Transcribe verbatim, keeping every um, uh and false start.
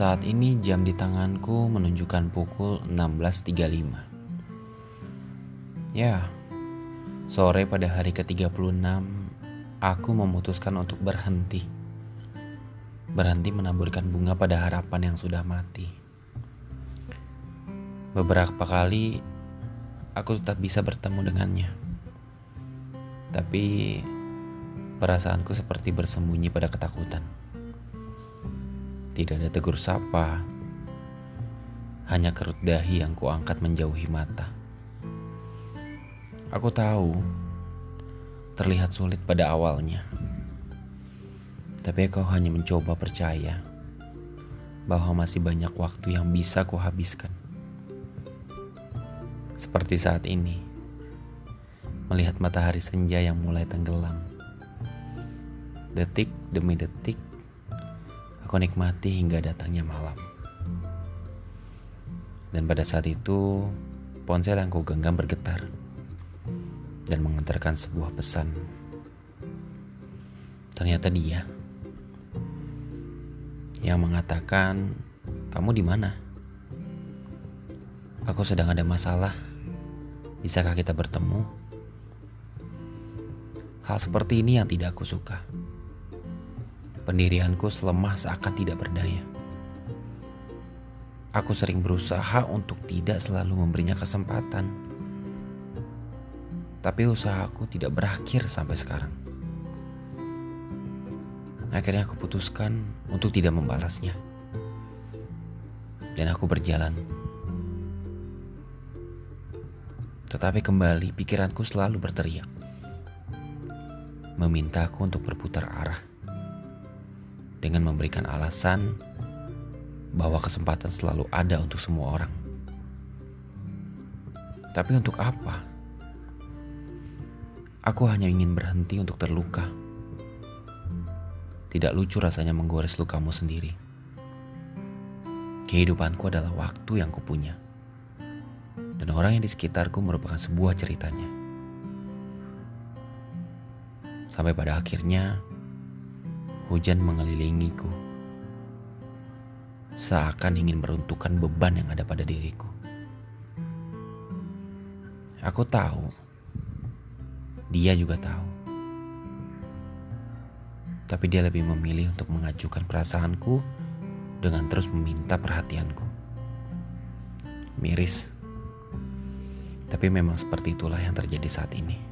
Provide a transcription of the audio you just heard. Saat ini jam di tanganku menunjukkan pukul enam belas tiga puluh lima. Ya, sore pada hari ke tiga puluh enam, aku memutuskan untuk berhenti. Berhenti menaburkan bunga pada harapan yang sudah mati. Beberapa kali aku tetap bisa bertemu dengannya. Tapi perasaanku seperti bersembunyi pada ketakutan. Tidak ada tegur sapa, hanya kerut dahi yang kuangkat menjauhi mata. Aku tahu, terlihat sulit pada awalnya. Tapi kau hanya mencoba percaya bahwa masih banyak waktu yang bisa kuhabiskan. Seperti saat ini, melihat matahari senja yang mulai tenggelam. Detik demi detik, aku nikmati hingga datangnya malam. Dan pada saat itu, ponsel yang ku genggam bergetar dan mengantarkan sebuah pesan. Ternyata dia yang mengatakan, "Kamu di mana? Aku sedang ada masalah. Bisakah kita bertemu?" Hal seperti ini yang tidak aku suka. Pendirianku selemah seakan tidak berdaya. Aku sering berusaha untuk tidak selalu memberinya kesempatan. Tapi usahaku tidak berakhir sampai sekarang. Akhirnya aku putuskan untuk tidak membalasnya. Dan aku berjalan. Tetapi kembali pikiranku selalu berteriak. Memintaku untuk berputar arah. Dengan memberikan alasan bahwa kesempatan selalu ada untuk semua orang. Tapi untuk apa? Aku hanya ingin berhenti untuk terluka. Tidak lucu rasanya menggores lukamu sendiri. Kehidupanku adalah waktu yang kupunya. Dan orang yang di sekitarku merupakan sebuah ceritanya. Sampai pada akhirnya, hujan mengelilingiku, seakan ingin meruntuhkan beban yang ada pada diriku. Aku tahu, dia juga tahu. Tapi dia lebih memilih untuk mengacuhkan perasaanku dengan terus meminta perhatianku. Miris, tapi memang seperti itulah yang terjadi saat ini.